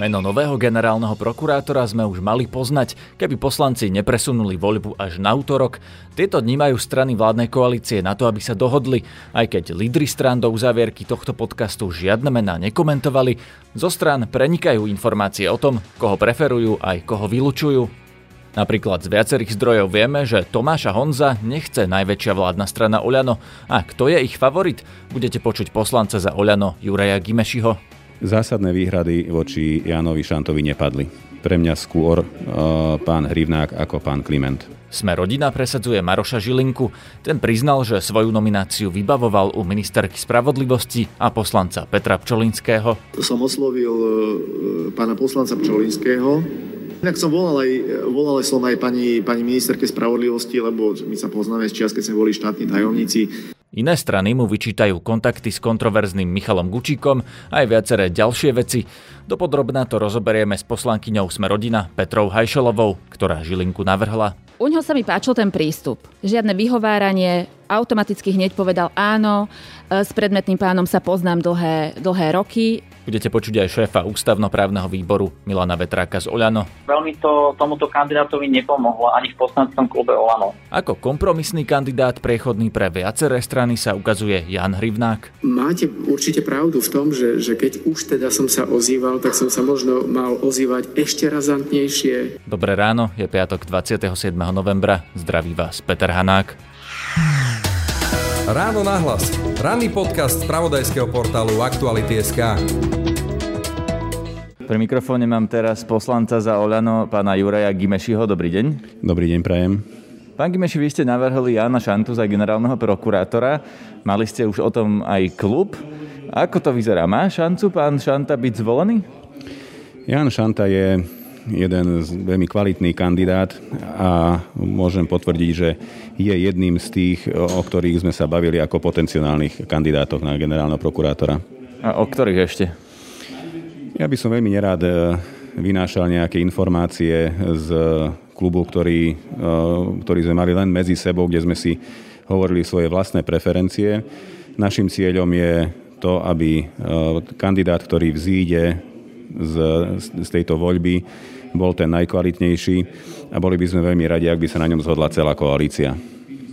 Meno nového generálneho prokurátora sme už mali poznať, keby poslanci nepresunuli voľbu až na utorok. Tieto dni majú strany vládnej koalície na to, aby sa dohodli. Aj keď lídri strán do uzavierky tohto podcastu žiadne mená nekomentovali, zo strán prenikajú informácie o tom, koho preferujú aj koho vylučujú. Napríklad z viacerých zdrojov vieme, že Tomáša Honza nechce najväčšia vládna strana OĽaNO. A kto je ich favorit? Budete počuť poslanca za OĽaNO Juraja Gyimesiho. Zásadné výhrady voči Jánovi Šantovi nepadli. Pre mňa skôr pán Hrivnák ako pán Kliment. Sme rodina presadzuje Maroša Žilinku. Ten priznal, že svoju nomináciu vybavoval u ministerky spravodlivosti a poslanca Petra Pčolinského. Som oslovil pána poslanca Pčolinského. Inak som volal aj pani ministerke spravodlivosti, lebo my sa poznáme z čias, keď sme boli štátni tajomníci. Iné strany mu vyčítajú kontakty s kontroverzným Michalom Gučíkom a aj viaceré ďalšie veci. Dopodrobná to rozoberieme s poslankyňou Sme rodina Petrou Hajšelovou, ktorá Žilinku navrhla. U ňoho sa mi páčil ten prístup. Žiadne vyhováranie, automaticky hneď povedal áno, s predmetným pánom sa poznám dlhé roky. Budete počuť aj šéfa ústavnoprávneho výboru Milana Vetráka z OĽaNO. Veľmi to tomuto kandidátovi nepomohlo ani v poslaneckom klube OĽaNO. Ako kompromisný kandidát priechodný pre viaceré strany sa ukazuje Ján Hrivnák. Máte určite pravdu v tom, že keď už teda som sa ozýval, tak som sa možno mal ozývať ešte razantnejšie. Dobré ráno, je piatok 27. novembra. Zdraví vás Peter Hanák. Ráno na hlas. Ranný podcast spravodajského portálu Aktuality.sk. Pri mikrofóne mám teraz poslanca za OĽaNO, pána Juraja Gyimesiho. Dobrý deň. Dobrý deň, prajem. Pán Gyimesi, vy ste navrhli Jána Šantu za generálneho prokurátora. Mali ste už o tom aj klub. Ako to vyzerá? Má šancu pán Šanta byť zvolený? Ján Šanta je jeden veľmi kvalitný kandidát a môžem potvrdiť, že je jedným z tých, o ktorých sme sa bavili ako potenciálnych kandidátoch na generálneho prokurátora. A o ktorých ešte? Ja by som veľmi nerád vynášal nejaké informácie z klubu, ktorý sme mali len medzi sebou, kde sme si hovorili svoje vlastné preferencie. Našim cieľom je to, aby kandidát, ktorý vzíde z tejto voľby, bol ten najkvalitnejší a boli by sme veľmi radi, ak by sa na ňom zhodla celá koalícia.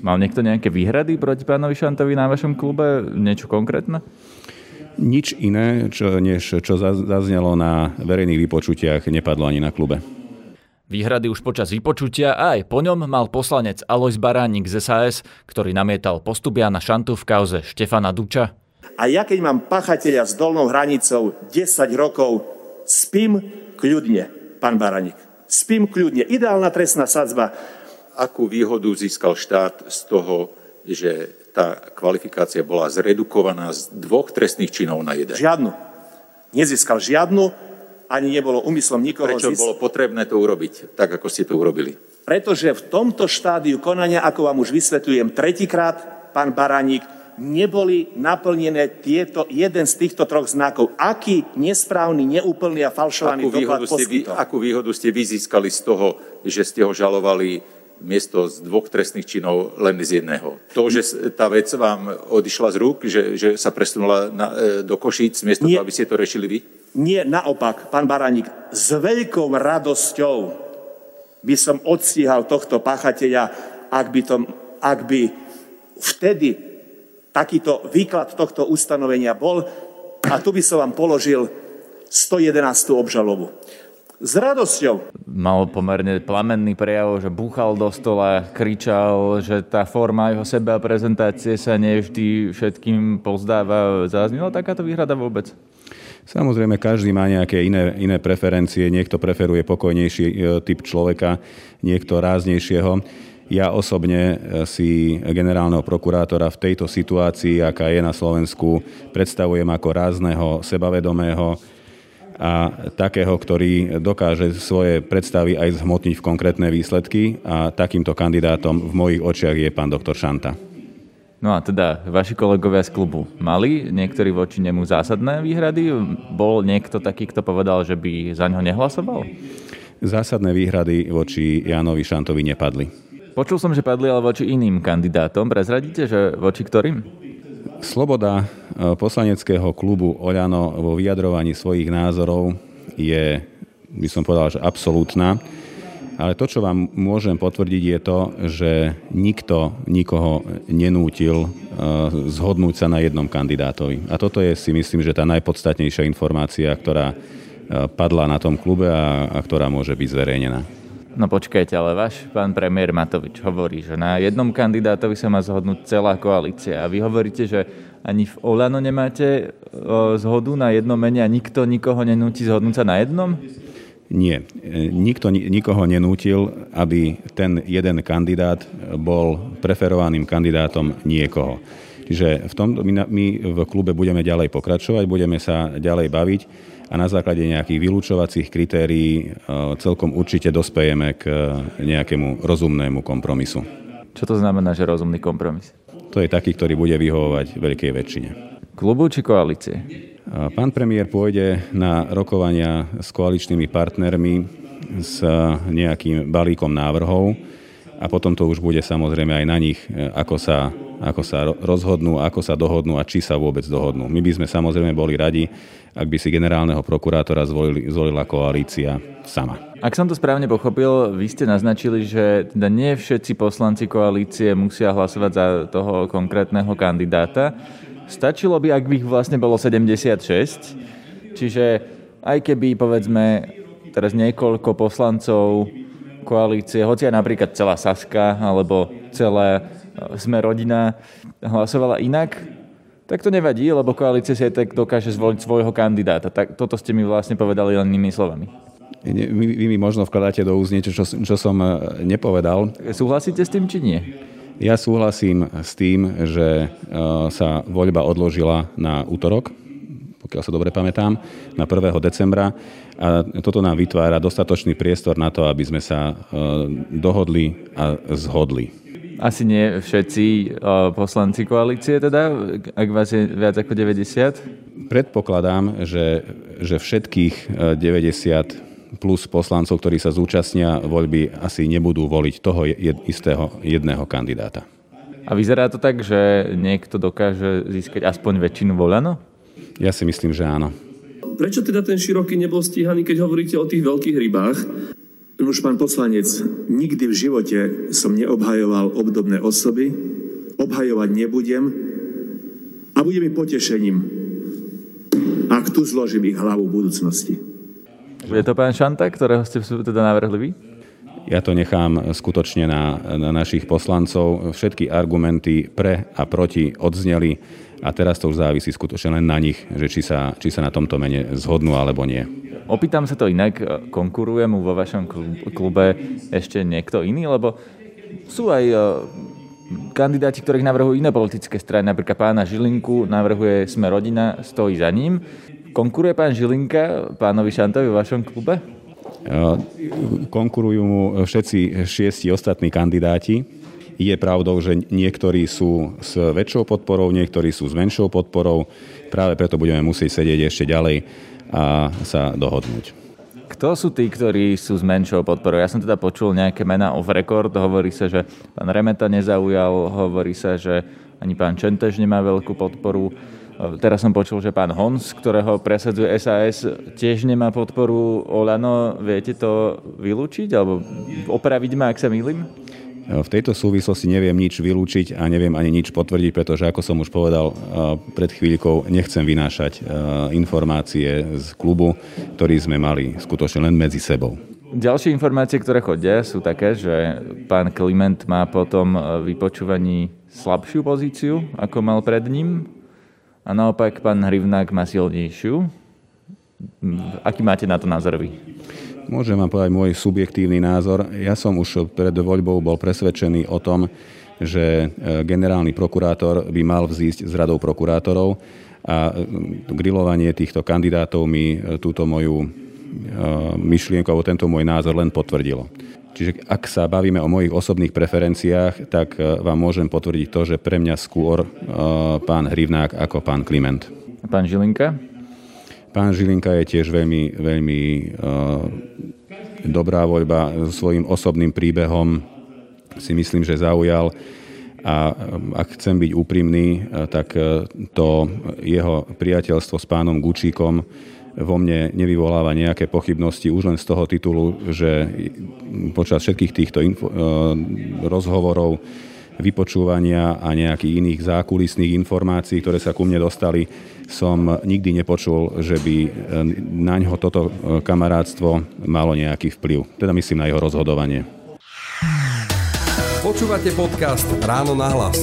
Mal niekto nejaké výhrady proti pánovi Šantovi na vašom klube? Niečo konkrétne? Nič iné, než čo zaznelo na verejných vypočutiach, nepadlo ani na klube. Výhrady už počas vypočutia a aj po ňom mal poslanec Alojz Baránik z SAS, ktorý namietal postup Jána Šantu v kauze Štefana Duča. A ja keď mám pachateľa s dolnou hranicou 10 rokov, spím kľudne, pán Baránik. Spím kľudne. Ideálna trestná sadzba. Akú výhodu získal štát z toho, že tá kvalifikácia bola zredukovaná z 2 trestných činov na 1? Žiadnu. Nezískal žiadnu, ani nebolo úmyslom nikoho získať. Prečo bolo potrebné to urobiť, tak ako ste to urobili? Pretože v tomto štádiu konania, ako vám už vysvetľujem tretíkrát, pán Baránik, neboli naplnené jeden z týchto 3 znakov. Aký nesprávny, neúplný a falšovaný doklad poskytol? Akú výhodu ste vyzískali z toho, že ste ho žalovali miesto z 2 trestných činov len z 1? To, že tá vec vám odišla z rúk, že sa presunula do Košíc, miesto toho, aby ste to riešili vy? Nie, naopak, pán Baránik, s veľkou radosťou by som odstíhal tohto páchateľa, ak by vtedy takýto výklad tohto ustanovenia bol a tu by som vám položil 111. obžalobu. S radosťou. Mal pomerne plamenný prejav, že búchal do stola, kričal, že tá forma jeho seba prezentácie sa nevždy všetkým pozdáva. Zaznila takáto výhrada vôbec? Samozrejme, každý má nejaké iné preferencie. Niekto preferuje pokojnejší typ človeka, niekto ráznejšieho. Ja osobne si generálneho prokurátora v tejto situácii, aká je na Slovensku, predstavujem ako rázneho, sebavedomého a takého, ktorý dokáže svoje predstavy aj zhmotniť v konkrétne výsledky a takýmto kandidátom v mojich očiach je pán doktor Šanta. No a teda, vaši kolegovia z klubu mali niektorí voči nemu zásadné výhrady? Bol niekto taký, kto povedal, že by za ňo nehlasoval? Zásadné výhrady voči Jánovi Šantovi nepadli. Počul som, že padli ale voči iným kandidátom. Prezradíte, že voči ktorým? Sloboda poslaneckého klubu OĽaNO vo vyjadrovaní svojich názorov je, by som povedal, že absolútna. Ale to, čo vám môžem potvrdiť, je to, že nikto nikoho nenútil zhodnúť sa na jednom kandidátovi. A toto je, si myslím, že tá najpodstatnejšia informácia, ktorá padla na tom klube a ktorá môže byť zverejnená. No počkajte, ale váš pán premiér Matovič hovorí, že na jednom kandidátovi sa má zhodnúť celá koalícia. A vy hovoríte, že ani v OĽaNO nemáte zhodu na jednom mene a nikto nikoho nenúti zhodnúť sa na jednom? Nie. Nikto nikoho nenútil, aby ten jeden kandidát bol preferovaným kandidátom niekoho. Čiže v tom my v klube budeme ďalej pokračovať, budeme sa ďalej baviť a na základe nejakých vylúčovacích kritérií celkom určite dospejeme k nejakému rozumnému kompromisu. Čo to znamená, že rozumný kompromis? To je taký, ktorý bude vyhovovať veľkej väčšine. Klubu či koalície? Pán premiér pôjde na rokovania s koaličnými partnermi s nejakým balíkom návrhov a potom to už bude samozrejme aj na nich, ako sa rozhodnú, ako sa dohodnú a či sa vôbec dohodnú. My by sme samozrejme boli radi, ak by si generálneho prokurátora zvolila koalícia sama. Ak som to správne pochopil, vy ste naznačili, že teda nie všetci poslanci koalície musia hlasovať za toho konkrétneho kandidáta. Stačilo by, ak by ich vlastne bolo 76, čiže aj keby, povedzme, teraz niekoľko poslancov koalície, hoci aj napríklad celá Saska alebo celá Sme rodina hlasovala inak, tak to nevadí, lebo koalícia si aj tak dokáže zvoliť svojho kandidáta. Tak toto ste mi vlastne povedali len inými slovami. Vy mi možno vkladáte do úst niečo, čo som nepovedal. Súhlasíte s tým, či nie? Ja súhlasím s tým, že sa voľba odložila na útorok, pokiaľ sa dobre pamätám, na 1. decembra. A toto nám vytvára dostatočný priestor na to, aby sme sa dohodli a zhodli. Asi nie všetci poslanci koalície, teda, ak vás je viac ako 90? Predpokladám, že všetkých 90 plus poslancov, ktorí sa zúčastnia voľby, asi nebudú voliť toho istého jedného kandidáta. A vyzerá to tak, že niekto dokáže získať aspoň väčšinu voľano? Ja si myslím, že áno. Prečo teda ten Široký nebol stíhaný, keď hovoríte o tých veľkých rybách? Už pán poslanec, nikdy v živote som neobhajoval obdobné osoby, obhajovať nebudem a bude mi potešením, ak tu zložím ich hlavu v budúcnosti. Je to pán Šanta, ktorého ste teda navrhli vy? Ja to nechám skutočne na našich poslancov. Všetky argumenty pre a proti odzneli a teraz to už závisí skutočne len na nich, že či sa na tomto mene zhodnú alebo nie. Opýtam sa to inak, konkuruje mu vo vašom klube ešte niekto iný, lebo sú aj kandidáti, ktorých navrhujú iné politické strany, napríklad pána Žilinku navrhuje Sme rodina, stojí za ním. Konkuruje pán Žilinka pánovi Šantovi vo vašom klube? Konkurujú mu všetci 6 ostatní kandidáti. Je pravdou, že niektorí sú s väčšou podporou, niektorí sú s menšou podporou. Práve preto budeme musieť sedieť ešte ďalej a sa dohodnúť. Kto sú tí, ktorí sú s menšou podporou? Ja som teda počul nejaké mená off record. Hovorí sa, že pán Remeta nezaujal, hovorí sa, že ani pán Čentež nemá veľkú podporu. Teraz som počul, že pán Hons, ktorého presadzuje SAS, tiež nemá podporu OĽaNO. Viete to vylúčiť? Alebo opraviť ma, ak sa mýlim? V tejto súvislosti neviem nič vylúčiť a neviem ani nič potvrdiť, pretože, ako som už povedal pred chvíľkou, nechcem vynášať informácie z klubu, ktorý sme mali skutočne len medzi sebou. Ďalšie informácie, ktoré chodia, sú také, že pán Kliment má potom vypočúvaní slabšiu pozíciu, ako mal pred ním, a naopak pán Hrivnák má silnejšiu. Aký máte na to názor vy? Môžem vám povedať môj subjektívny názor. Ja som už pred voľbou bol presvedčený o tom, že generálny prokurátor by mal vzísť z radou prokurátorov a grilovanie týchto kandidátov mi túto moju myšlienku alebo tento môj názor len potvrdilo. Čiže ak sa bavíme o mojich osobných preferenciách, tak vám môžem potvrdiť to, že pre mňa skôr pán Hrivnák ako pán Kliment. A pán Žilinka? Pán Žilinka je tiež veľmi, veľmi dobrá voľba. Svojím osobným príbehom si myslím, že zaujal. A ak chcem byť úprimný, tak to jeho priateľstvo s pánom Gučíkom vo mne nevyvoláva nejaké pochybnosti už len z toho titulu, že počas všetkých týchto rozhovorov, vypočúvania a nejakých iných zákulisných informácií, ktoré sa ku mne dostali, som nikdy nepočul, že by naňho toto kamarátstvo malo nejaký vplyv. Teda myslím na jeho rozhodovanie. Počúvate podcast Ráno na hlas.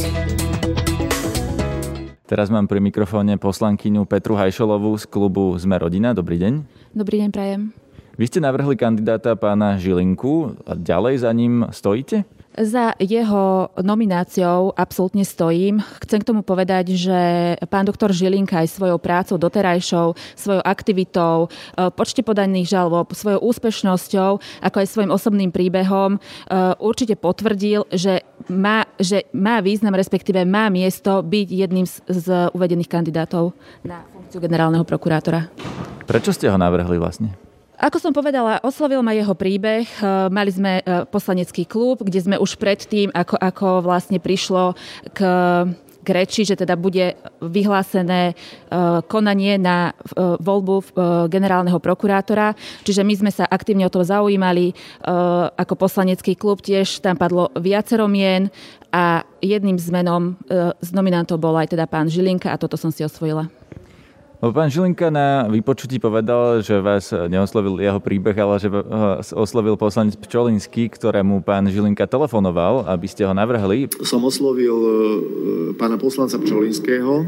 Teraz mám pri mikrofóne poslankyňu Petru Hajšelovú z klubu Sme rodina. Dobrý deň. Dobrý deň, prajem. Vy ste navrhli kandidáta pána Žilinku a ďalej za ním stojíte? Za jeho nomináciou absolútne stojím. Chcem k tomu povedať, že pán doktor Žilinka aj svojou prácou doterajšou, svojou aktivitou, počte podaných žalôb, svojou úspešnosťou, ako aj svojim osobným príbehom určite potvrdil, že má význam, respektíve má miesto byť jedným z uvedených kandidátov na funkciu generálneho prokurátora. Prečo ste ho navrhli vlastne? Ako som povedala, oslovil ma jeho príbeh. Mali sme poslanecký klub, kde sme už predtým, ako vlastne prišlo k reči, že teda bude vyhlásené konanie na voľbu generálneho prokurátora. Čiže my sme sa aktívne o to zaujímali. Ako poslanecký klub tiež tam padlo viacero mien a jedným z menom z nominantov bol aj teda pán Žilinka a toto som si osvojila. Pán Žilinka na vypočutí povedal, že vás neoslovil jeho príbeh, ale že vás oslovil poslanec Pčolinský, ktorému pán Žilinka telefonoval, aby ste ho navrhli. Som oslovil pána poslanca Pčolinského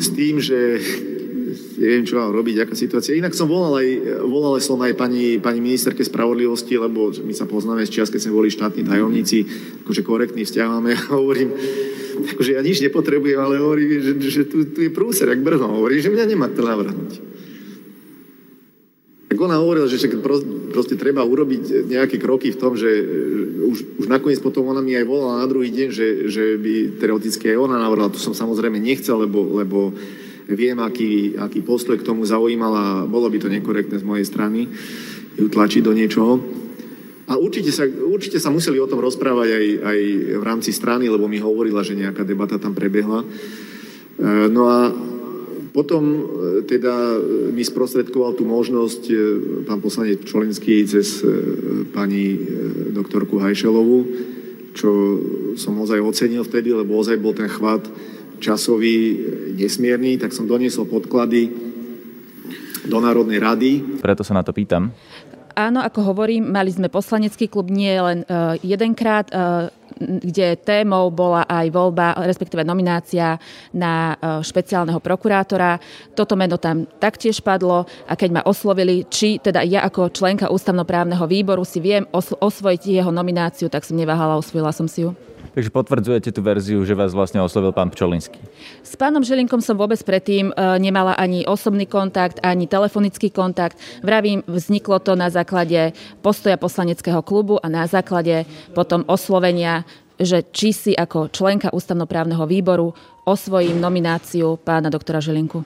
s tým, že neviem, čo mám robiť, aká situácia. Inak som volal aj pani ministerke spravodlivosti, lebo my sa poznáme z čias, keď sme boli štátni tajomníci, akože korektný vzťah máme, ja hovorím, akože ja nič nepotrebujem, ale hovorím, že tu je prúser, jak Brno. Hovorím, že mňa nemá to navrhnúť. Tak ona hovorila, že proste treba urobiť nejaké kroky v tom, že už nakoniec potom ona mi aj volala na druhý deň, že by teoreticky aj ona navrhla. To som samozrejme nechcel, lebo viem, aký postoj k tomu zaujímala. Bolo by to nekorektné z mojej strany ju tlačiť do niečoho. A určite sa museli o tom rozprávať aj v rámci strany, lebo mi hovorila, že nejaká debata tam prebehla. No a potom teda mi sprostredkoval tú možnosť pán poslanec Pčolinský cez pani doktorku Hajšelovú, čo som ozaj ocenil vtedy, lebo ozaj bol ten chvat časový nesmierny, tak som doniesol podklady do Národnej rady. Preto sa na to pýtam. Áno, ako hovorím, mali sme poslanecký klub nie len jedenkrát, kde témou bola aj voľba, respektíve nominácia na špeciálneho prokurátora. Toto meno tam taktiež padlo a keď ma oslovili, či teda ja ako členka ústavnoprávneho výboru si viem osvojiť jeho nomináciu, tak som neváhala, osvojila som si ju. Takže potvrdzujete tú verziu, že vás vlastne oslovil pán Pčolinský? S pánom Žilinkom som vôbec predtým nemala ani osobný kontakt, ani telefonický kontakt. Vravím, vzniklo to na základe postoja poslaneckého klubu a na základe potom oslovenia, že či si ako členka ústavnoprávneho výboru osvojím nomináciu pána doktora Žilinku.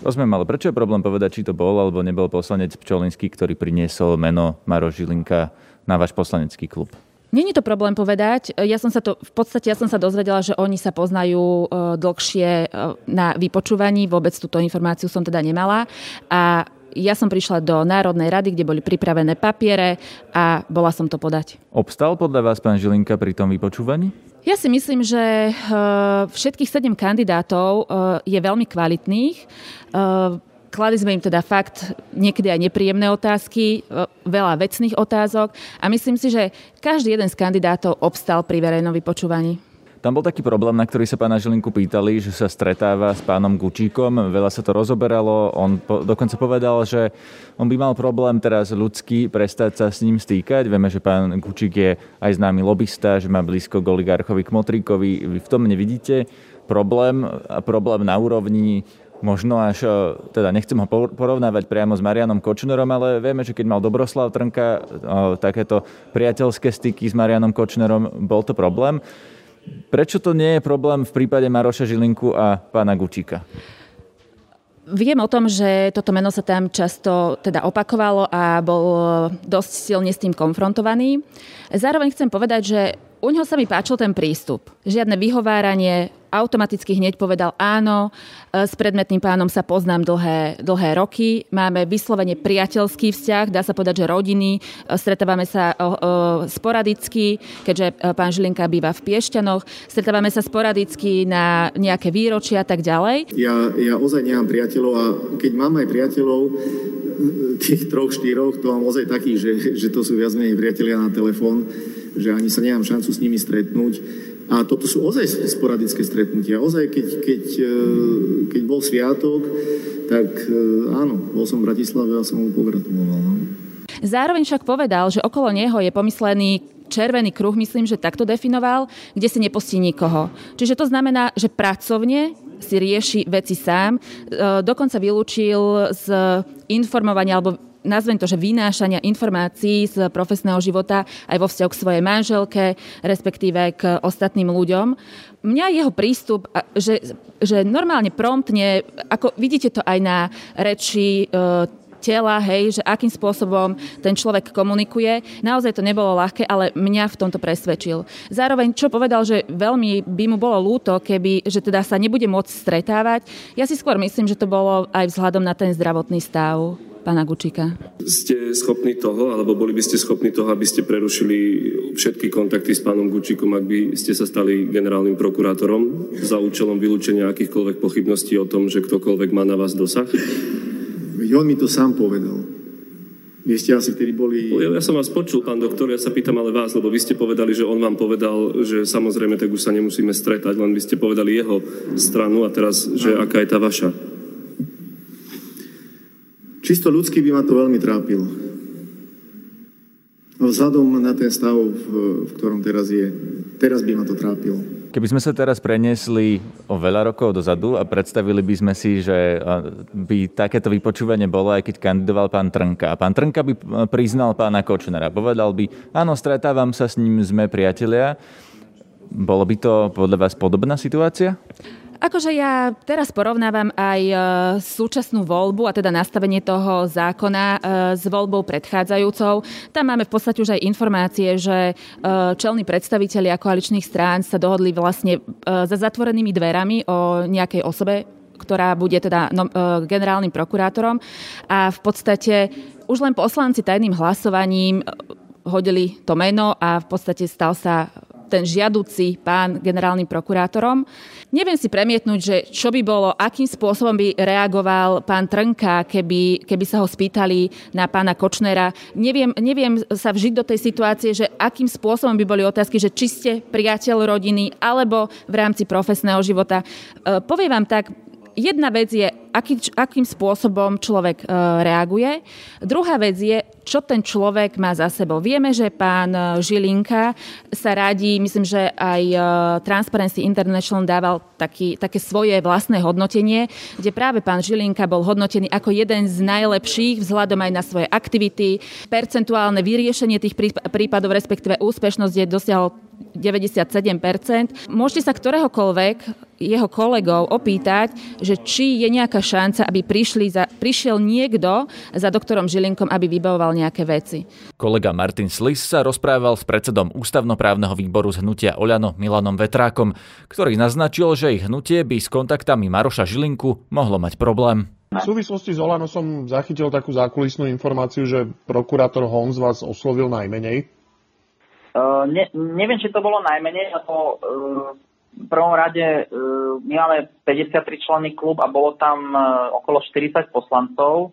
Rozumiem, ale prečo je problém povedať, či to bol alebo nebol poslanec Pčolinský, ktorý priniesol meno Maroš Žilinka na váš poslanecký klub? Není to problém povedať. Ja som sa dozvedela, že oni sa poznajú dlhšie na vypočúvaní. Vôbec túto informáciu som teda nemala. A ja som prišla do Národnej rady, kde boli pripravené papiere a bola som to podať. Obstal podľa vás pán Žilinka pri tom vypočúvaní? Ja si myslím, že všetkých 7 kandidátov je veľmi kvalitných. Kladli sme im teda fakt niekedy aj nepríjemné otázky, veľa vecných otázok a myslím si, že každý jeden z kandidátov obstal pri verejnom vypočúvaní. Tam bol taký problém, na ktorý sa pána Žilinku pýtali, že sa stretáva s pánom Gučíkom, veľa sa to rozoberalo, on dokonca povedal, že on by mal problém teraz ľudský prestať sa s ním stýkať. Vieme, že pán Gučík je aj známy lobista, že má blízko k oligarchovi Kmotríkovi. Vy v tom nevidíte problém na úrovni možno až, teda nechcem ho porovnávať priamo s Marianom Kočnerom, ale vieme, že keď mal Dobroslav Trnka takéto priateľské styky s Marianom Kočnerom, bol to problém. Prečo to nie je problém v prípade Maroša Žilinku a pána Gučíka? Viem o tom, že toto meno sa tam často teda opakovalo a bol dosť silne s tým konfrontovaný. Zároveň chcem povedať, že U ňoho sa mi páčil ten prístup. Žiadne vyhováranie, automaticky hneď povedal áno, s predmetným pánom sa poznám dlhé roky, máme vyslovene priateľský vzťah, dá sa povedať, že rodiny, stretávame sa sporadicky, keďže pán Žilinka býva v Piešťanoch, stretávame sa sporadicky na nejaké výročia a tak ďalej. Ja ozaj nemám priateľov a keď mám aj priateľov, tých 3-4, to mám ozaj takých, že to sú viac menej priatelia na telefón, že ani sa nemám šancu s nimi stretnúť. A toto sú ozaj sporadické stretnutia. Ozaj, keď bol sviatok, tak áno, bol som v Bratislave a som mu pogratuloval. No. Zároveň však povedal, že okolo neho je pomyslený červený kruh, myslím, že takto definoval, kde si nepustí nikoho. Čiže to znamená, že pracovne si rieši veci sám. Dokonca vylúčil z informovania alebo nazvem to, že vynášania informácií z profesného života aj vo vzťahu k svojej manželke, respektíve k ostatným ľuďom. Mňa jeho prístup, že normálne promptne, ako vidíte to aj na reči tela, hej, že akým spôsobom ten človek komunikuje. Naozaj to nebolo ľahké, ale mňa v tomto presvedčil. Zároveň, čo povedal, že veľmi by mu bolo ľúto, že teda sa nebude môcť stretávať. Ja si skôr myslím, že to bolo aj vzhľadom na ten zdravotný stav pána Gučíka. Ste schopní toho, alebo boli by ste schopní toho, aby ste prerušili všetky kontakty s pánom Gučíkom, ak by ste sa stali generálnym prokurátorom za účelom vylúčenia akýchkoľvek pochybností o tom, že ktokoľvek má na vás dosah? On mi to sám povedal. Vy ste asi vtedy boli... Ja som vás počul, pán doktor, ja sa pýtam ale vás, lebo vy ste povedali, že on vám povedal, že samozrejme tak už sa nemusíme stretať, len vy ste povedali jeho stranu a teraz, že aká je tá vaša? Čisto ľudský by ma to veľmi trápilo. Vzhľadom na ten stav, v ktorom teraz je, teraz by ma to trápilo. Keby sme sa teraz preniesli o veľa rokov dozadu a predstavili by sme si, že by takéto vypočúvanie bolo, aj keď kandidoval pán Trnka. Pán Trnka by priznal pána Kočnera. Povedal by, áno, stretávam sa s ním, sme priatelia. Bolo by to podľa vás podobná situácia? Akože ja teraz porovnávam aj súčasnú voľbu a teda nastavenie toho zákona s voľbou predchádzajúcou. Tam máme v podstate už aj informácie, že čelní predstavitelia koaličných strán sa dohodli vlastne za zatvorenými dverami o nejakej osobe, ktorá bude teda generálnym prokurátorom. A v podstate už len poslanci tajným hlasovaním hodili to meno a v podstate stal sa ten žiaduci pán generálnym prokurátorom. Neviem si premietnúť, že čo by bolo, akým spôsobom by reagoval pán Trnka, keby sa ho spýtali na pána Kočnera. Neviem sa vžiť do tej situácie, že akým spôsobom by boli otázky, že či ste priateľ rodiny alebo v rámci profesného života. Poviem vám tak, jedna vec je, akým spôsobom človek reaguje. Druhá vec je, čo ten človek má za sebou. Vieme, že pán Žilinka sa radí, myslím, že aj Transparency International dával také svoje vlastné hodnotenie, kde práve pán Žilinka bol hodnotený ako jeden z najlepších vzhľadom aj na svoje aktivity. Percentuálne vyriešenie tých prípadov, respektíve úspešnosť je dosiahol 97%. Môžete sa ktoréhokoľvek jeho kolegov opýtať, že či je nejaká šanca, aby prišiel niekto za doktorom Žilinkom, aby vybavoval nejaké veci. Kolega Martin Slis sa rozprával s predsedom ústavnoprávneho výboru z hnutia OĽaNO Milanom Vetrákom, ktorý naznačil, že ich hnutie by s kontaktami Maroša Žilinku mohlo mať problém. V súvislosti s OĽaNO som zachytil takú zákulisnú informáciu, že prokurátor Holmes vás oslovil najmenej. Neviem, či to bolo najmenej, lebo v prvom rade my máme 53 členný klub a bolo tam okolo 40 poslancov.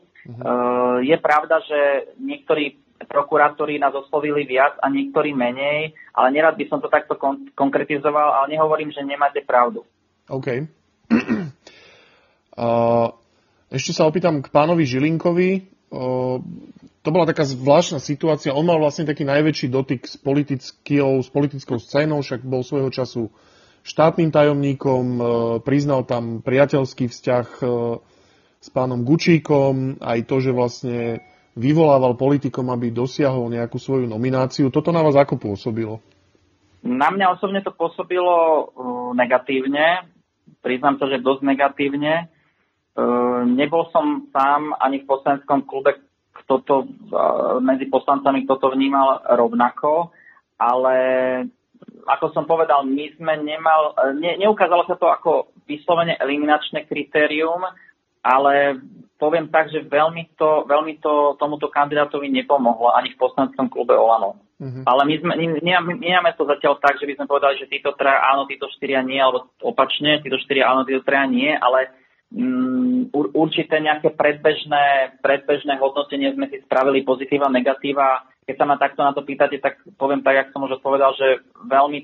Je pravda, že niektorí prokurátori nás oslovili viac a niektorí menej, ale nerad by som to takto konkretizoval, ale nehovorím, že nemáte pravdu. OK. Ešte sa opýtam k pánovi Žilinkovi. To bola taká zvláštna situácia. On mal vlastne taký najväčší dotyk s politickou scénou, však bol svojho času štátnym tajomníkom, priznal tam priateľský vzťah s pánom Gučíkom, aj to, že vlastne vyvolával politikom, aby dosiahol nejakú svoju nomináciu. Toto na vás ako pôsobilo? Na mňa osobne to pôsobilo negatívne. Priznám to, že dosť negatívne. Nebol som sám ani v poslaneckom klube, medzi poslancami kto to vnímal rovnako, ale ako som povedal, my sme neukázalo sa to ako vyslovene eliminačné kritérium, ale poviem tak, že veľmi to tomuto kandidátovi nepomohlo ani v poslaneckom klube OĽaNO. Mm-hmm. Ale my sme nemáme to zatiaľ tak, že by sme povedali, že títo traja áno, títo štyria nie, alebo opačne, títo štyria áno, títo traja nie, ale určité nejaké predbežné hodnotenie sme si spravili pozitíva, negatíva. Keď sa ma takto na to pýtate, tak poviem tak, jak som už odpovedal, že veľmi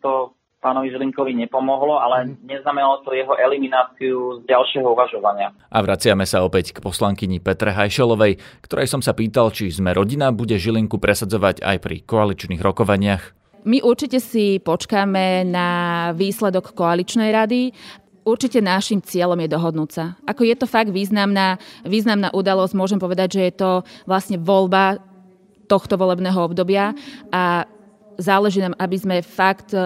to pánovi Žilinkovi nepomohlo, ale neznamenalo to jeho elimináciu z ďalšieho uvažovania. A vraciame sa opäť k poslankyni Petre Hajšelovej, ktorej som sa pýtal, či Sme rodina bude Žilinku presadzovať aj pri koaličných rokovaniach. My určite si počkáme na výsledok koaličnej rady. Určite našim cieľom je dohodnúť sa. Ako je to fakt významná udalosť, môžem povedať, že je to vlastne voľba tohto volebného obdobia a záleží nám, aby sme fakt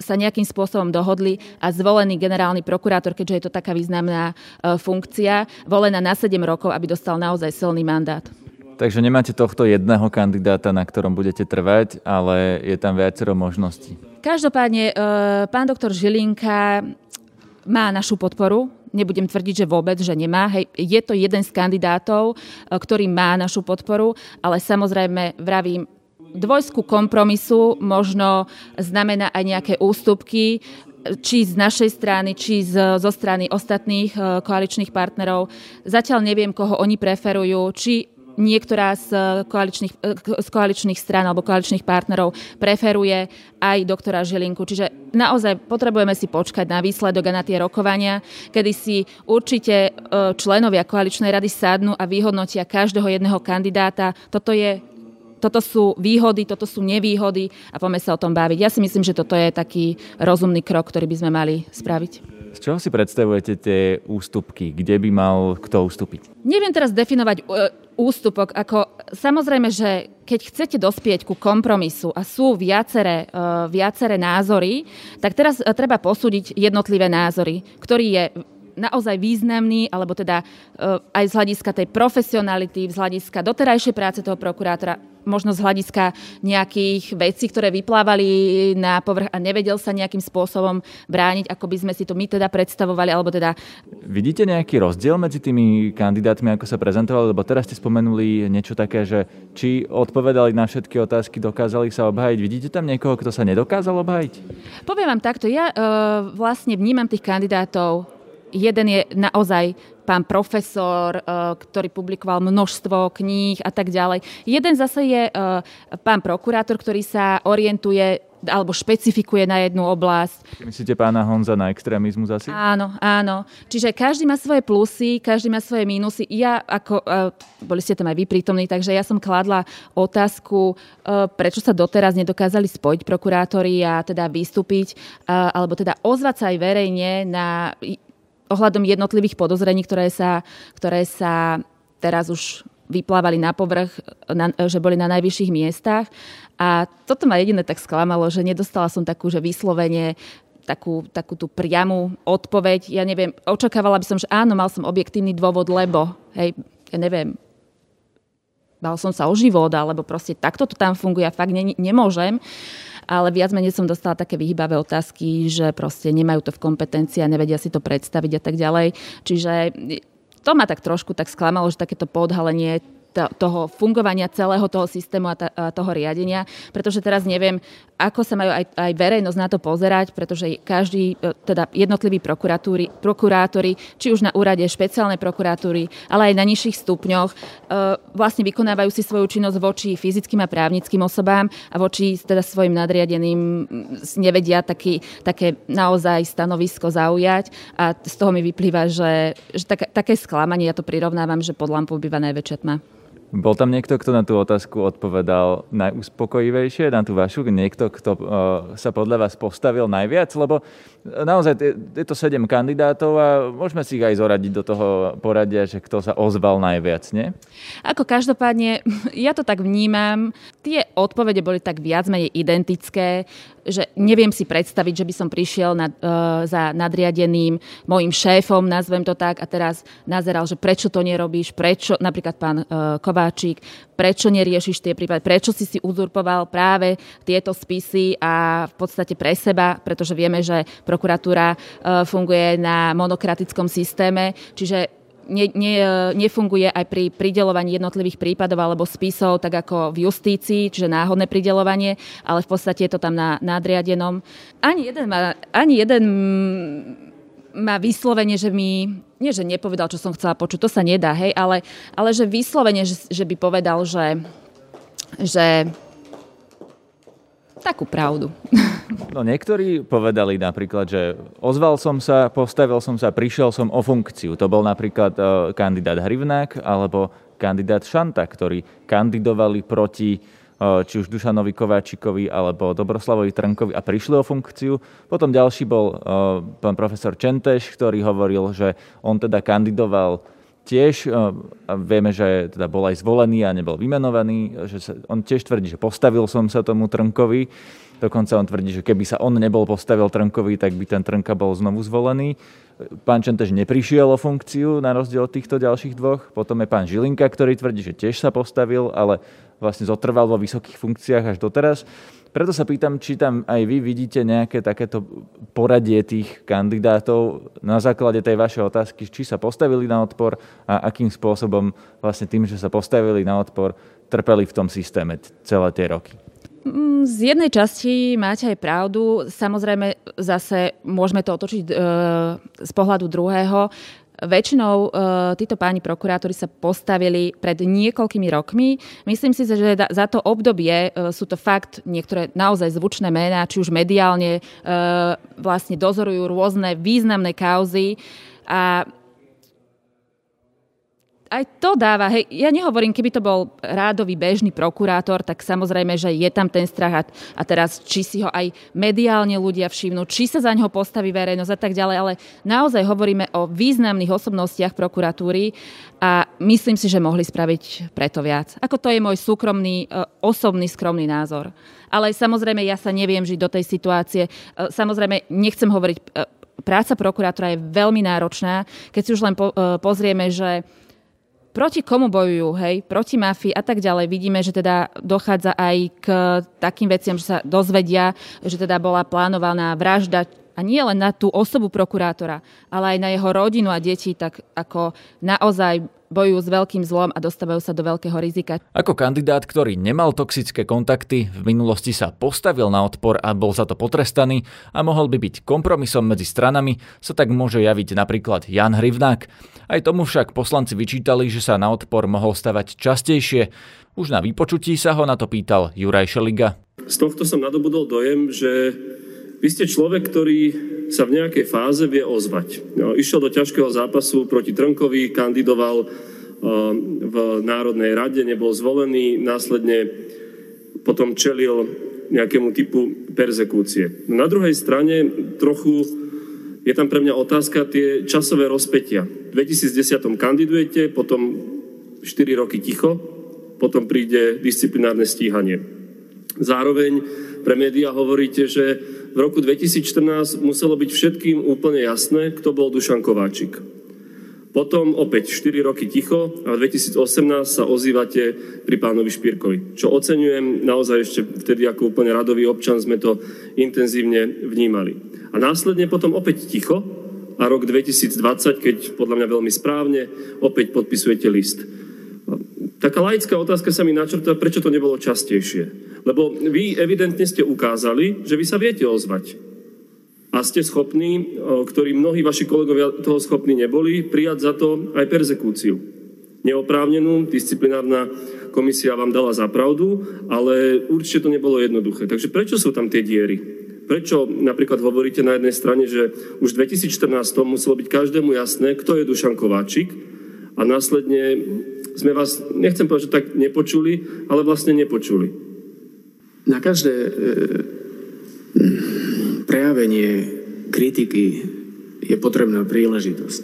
sa nejakým spôsobom dohodli a zvolený generálny prokurátor, keďže je to taká významná funkcia, volená na 7 rokov, aby dostal naozaj silný mandát. Takže nemáte tohto jedného kandidáta, na ktorom budete trvať, ale je tam viacero možností. Každopádne, pán doktor Žilinka má našu podporu. Nebudem tvrdiť, že vôbec, že nemá. Hej, je to jeden z kandidátov, ktorý má našu podporu, ale samozrejme, vravím, dvojsku kompromisu možno znamená aj nejaké ústupky, či z našej strany, či zo strany ostatných koaličných partnerov. Zatiaľ neviem, koho oni preferujú, či niektorá z koaličných strán alebo koaličných partnerov preferuje aj doktora Žilinku. Čiže naozaj potrebujeme si počkať na výsledok a na tie rokovania, kedy si určite členovia koaličnej rady sadnú a vyhodnotia každého jedného kandidáta. Toto sú výhody, toto sú nevýhody a poďme sa o tom baviť. Ja si myslím, že toto je taký rozumný krok, ktorý by sme mali spraviť. Z čoho si predstavujete tie ústupky? Kde by mal kto ústupiť? Neviem teraz definovať ústupok. Samozrejme, že keď chcete dospieť ku kompromisu a sú viaceré názory, tak teraz treba posúdiť jednotlivé názory, ktorý je naozaj významný, alebo teda aj z hľadiska tej profesionality, z hľadiska doterajšej práce toho prokurátora, možno z hľadiska nejakých vecí, ktoré vyplávali na povrch a nevedel sa nejakým spôsobom brániť, ako by sme si to my teda predstavovali, alebo teda... Vidíte nejaký rozdiel medzi tými kandidátmi, ako sa prezentovali? Lebo teraz ste spomenuli niečo také, že či odpovedali na všetky otázky, dokázali sa obhájiť. Vidíte tam niekoho, kto sa nedokázal obhájiť? Poviem vám takto, ja vlastne vnímam tých kandidátov. Jeden je naozaj pán profesor, ktorý publikoval množstvo kníh a tak ďalej. Jeden zase je pán prokurátor, ktorý sa orientuje alebo špecifikuje na jednu oblasť. Myslíte pána Honza na extrémizmus asi? Áno. Čiže každý má svoje plusy, každý má svoje mínusy. Ja boli ste tam aj vy prítomní, takže ja som kladla otázku, prečo sa doteraz nedokázali spojiť prokurátori a teda vystúpiť, alebo teda ozvať sa aj verejne na... ohľadom jednotlivých podozrení, ktoré sa teraz už vyplávali na povrch, že boli na najvyšších miestach. A toto ma jediné tak sklamalo, že nedostala som takú, že vyslovene takú tú priamu odpoveď. Ja neviem, očakávala by som, že áno, mal som objektívny dôvod, lebo, hej, ja neviem, bal som sa o život, alebo proste takto to tam funguje, ja fakt nemôžem. Ale viac menej som dostala také vyhýbavé otázky, že proste nemajú to v kompetencii a nevedia si to predstaviť a tak ďalej. Čiže to ma tak trošku tak sklamalo, že takéto podhalenie toho fungovania celého toho systému a toho riadenia, pretože teraz neviem, ako sa majú aj verejnosť na to pozerať, pretože každý, teda jednotliví prokurátori, či už na úrade špeciálnej prokuratúry, ale aj na nižších stupňoch, vlastne vykonávajú si svoju činnosť voči fyzickým a právnickým osobám a voči teda svojim nadriadeným nevedia také naozaj stanovisko zaujať a z toho mi vyplýva, že také sklamanie, ja to prirovnávam, že pod lampou býva najväčšia tma. Bol tam niekto, kto na tú otázku odpovedal najuspokojivejšie, na tú vašu? Niekto, kto sa podľa vás postavil najviac? Lebo naozaj je to 7 kandidátov a môžeme si ich aj zoradiť do toho poradia, že kto sa ozval najviac, nie? Ako každopádne, ja to tak vnímam. Tie odpovede boli tak viac menej identické. že neviem si predstaviť, že by som prišiel za nadriadeným mojim šéfom, nazvem to tak, a teraz nazeral, že prečo to nerobíš, prečo, napríklad pán Kováčik, prečo neriešiš tie prípady, prečo si uzurpoval práve tieto spisy a v podstate pre seba, pretože vieme, že prokuratúra funguje na monokratickom systéme, čiže nefunguje aj pri prideľovaní jednotlivých prípadov alebo spisov, tak ako v justícii, čiže náhodné prideľovanie, ale v podstate je to tam na nadriadenom. Ani jeden má vyslovene, že mi, nie že nepovedal, čo som chcela počuť, to sa nedá, hej, ale že vyslovene, že by povedal, že takú pravdu. No niektorí povedali napríklad, že ozval som sa, postavil som sa, prišiel som o funkciu. To bol napríklad kandidát Hrivnák alebo kandidát Šanta, ktorí kandidovali proti či už Dušanovi Kováčikovi alebo Dobroslavovi Trnkovi a prišli o funkciu. Potom ďalší bol pán profesor Čenteš, ktorý hovoril, že on teda kandidoval tiež, a vieme, že teda bol aj zvolený a nebol vymenovaný, že on tiež tvrdí, že postavil som sa tomu Trnkovi. Dokonca on tvrdí, že keby sa on nebol postavil Trnkovi, tak by ten Trnka bol znovu zvolený. Pán Čentež neprišiel o funkciu, na rozdiel od týchto ďalších dvoch. Potom je pán Žilinka, ktorý tvrdí, že tiež sa postavil, ale vlastne zotrval vo vysokých funkciách až doteraz. Preto sa pýtam, či tam aj vy vidíte nejaké takéto poradie tých kandidátov na základe tej vašej otázky, či sa postavili na odpor a akým spôsobom vlastne tým, že sa postavili na odpor, trpeli v tom systéme celé tie roky. Z jednej časti máte aj pravdu. Samozrejme, zase môžeme to otočiť z pohľadu druhého. Väčšinou títo páni prokurátori sa postavili pred niekoľkými rokmi. Myslím si, že za to obdobie sú to fakt niektoré naozaj zvučné mená, či už mediálne vlastne dozorujú rôzne významné kauzy a aj to dáva, hej, ja nehovorím, keby to bol rádový bežný prokurátor, tak samozrejme, že je tam ten strach a teraz, či si ho aj mediálne ľudia všimnú, či sa za ňoho postaví verejnosť a tak ďalej, ale naozaj hovoríme o významných osobnostiach prokuratúry a myslím si, že mohli spraviť preto viac. Ako to je môj súkromný, osobný, skromný názor. Ale samozrejme, ja sa neviem žiť do tej situácie. Samozrejme, nechcem hovoriť, práca prokurátora je veľmi náročná, keď si už len pozrieme, že proti komu bojujú, hej, proti mafii a tak ďalej. Vidíme, že teda dochádza aj k takým veciam, že sa dozvedia, že teda bola plánovaná vražda a nie len na tú osobu prokurátora, ale aj na jeho rodinu a deti, tak ako naozaj bojujú s veľkým zlom a dostávajú sa do veľkého rizika. Ako kandidát, ktorý nemal toxické kontakty, v minulosti sa postavil na odpor a bol za to potrestaný a mohol by byť kompromisom medzi stranami, sa tak môže javiť napríklad Ján Hrivnák. Aj tomu však poslanci vyčítali, že sa na odpor mohol stavať častejšie. Už na vypočutí sa ho na to pýtal Juraj Šeliga. Z tohto som nadobudol dojem, že vy ste človek, ktorý sa v nejakej fáze vie ozvať. No, išiel do ťažkého zápasu proti Trnkovi, kandidoval v Národnej rade, nebol zvolený, následne potom čelil nejakému typu perzekúcie. Na druhej strane trochu je tam pre mňa otázka tie časové rozpätia. V 2010 kandidujete, potom 4 roky ticho, potom príde disciplinárne stíhanie. Zároveň pre médiá hovoríte, že v roku 2014 muselo byť všetkým úplne jasné, kto bol Dušan Kováčik. Potom opäť 4 roky ticho a v 2018 sa ozývate pri pánovi Špirkovi, čo oceňujem, naozaj ešte vtedy ako úplne radový občan sme to intenzívne vnímali. A následne potom opäť ticho a rok 2020, keď podľa mňa veľmi správne, opäť podpisujete list. Taká laická otázka sa mi načrta, prečo to nebolo častejšie. Lebo vy evidentne ste ukázali, že vy sa viete ozvať. A ste schopní, ktorí mnohí vaši kolegovia toho schopní neboli, prijať za to aj perzekúciu. Neoprávnenú, disciplinárna komisia vám dala za pravdu, ale určite to nebolo jednoduché. Takže prečo sú tam tie diery? Prečo napríklad hovoríte na jednej strane, že už v 2014 muselo byť každému jasné, kto je Dušan Kováčik a následne sme vás, nechcem povedať, že tak nepočuli, ale vlastne nepočuli. Na každé prejavenie kritiky je potrebná príležitosť.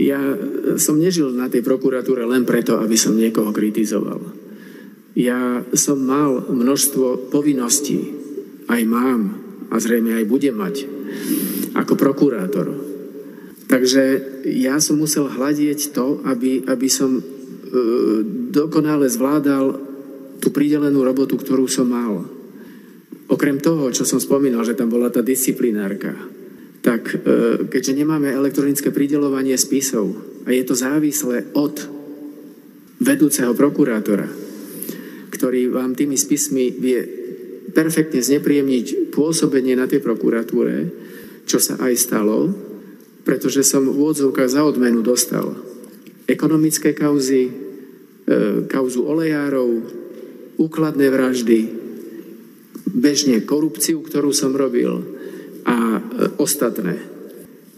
Ja som nežil na tej prokuratúre len preto, aby som niekoho kritizoval. Ja som mal množstvo povinností, aj mám a zrejme aj budem mať ako prokurátor. Takže ja som musel hľadieť to, aby som dokonale zvládal tú pridelenú robotu, ktorú som mal. Okrem toho, čo som spomínal, že tam bola tá disciplinárka, tak keďže nemáme elektronické prideľovanie spisov a je to závislé od vedúceho prokurátora, ktorý vám tými spismi vie perfektne znepríjemniť pôsobenie na tej prokuratúre, čo sa aj stalo, pretože som v odzvukách za odmenu dostal ekonomické kauzy, kauzu olejárov, úkladné vraždy, bežne korupciu, ktorú som robil a ostatné.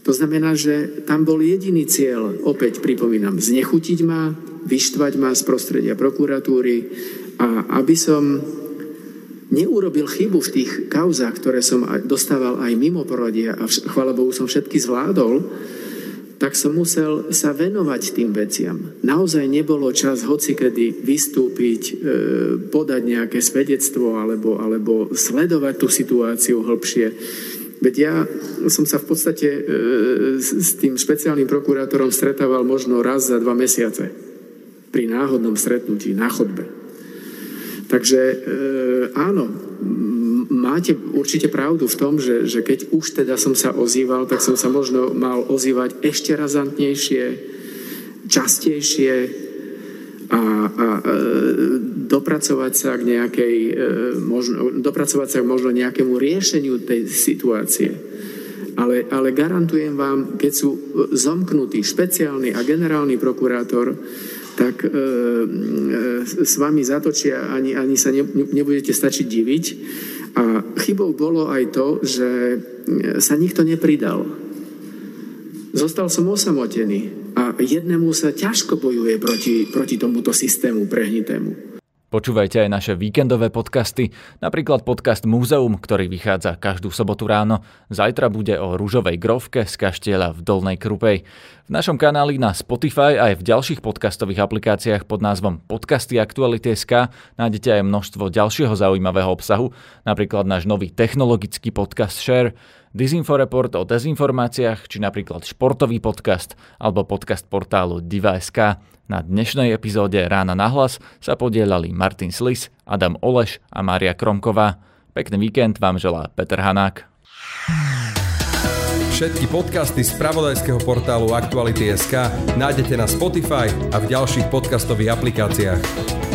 To znamená, že tam bol jediný cieľ, opäť pripomínam, znechutiť ma, vyštvať ma z prostredia prokuratúry, a aby som neurobil chybu v tých kauzách, ktoré som dostával aj mimo poradia, a chvála Bohu som všetky zvládol, tak som musel sa venovať tým veciam. Naozaj nebolo čas hocikedy vystúpiť, podať nejaké svedectvo alebo sledovať tú situáciu hĺbšie. Veď ja som sa v podstate s tým špeciálnym prokurátorom stretával možno raz za 2 mesiace pri náhodnom stretnutí na chodbe. Takže áno, máte určite pravdu v tom, že keď už teda som sa ozýval, tak som sa možno mal ozývať ešte razantnejšie, častejšie a dopracovať sa k nejakej, možno nejakému riešeniu tej situácie. Ale garantujem vám, keď sú zomknutí špeciálny a generálny prokurátor, tak s vami zatočia, ani sa nebudete stačiť diviť. A chybou bolo aj to, že sa nikto nepridal. Zostal som osamotený a jednému sa ťažko bojuje proti tomuto systému prehnitému. Počúvajte aj naše víkendové podcasty, napríklad podcast Múzeum, ktorý vychádza každú sobotu ráno. Zajtra bude o Ružovej grovke z kaštieľa v Dolnej Krupej. V našom kanáli na Spotify aj v ďalších podcastových aplikáciách pod názvom Podcasty Aktuality.sk nájdete aj množstvo ďalšieho zaujímavého obsahu, napríklad náš nový technologický podcast Share, Disinforeport o dezinformáciách, či napríklad športový podcast alebo podcast portálu DIVA.sk. Na dnešnej epizóde Rána nahlas sa podieľali Martin Slis, Adam Oleš a Mária Kromková. Pekný víkend vám želá Peter Hanák. Všetky podcasty z spravodajského portálu Aktuality.sk nájdete na Spotify a v ďalších podcastových aplikáciách.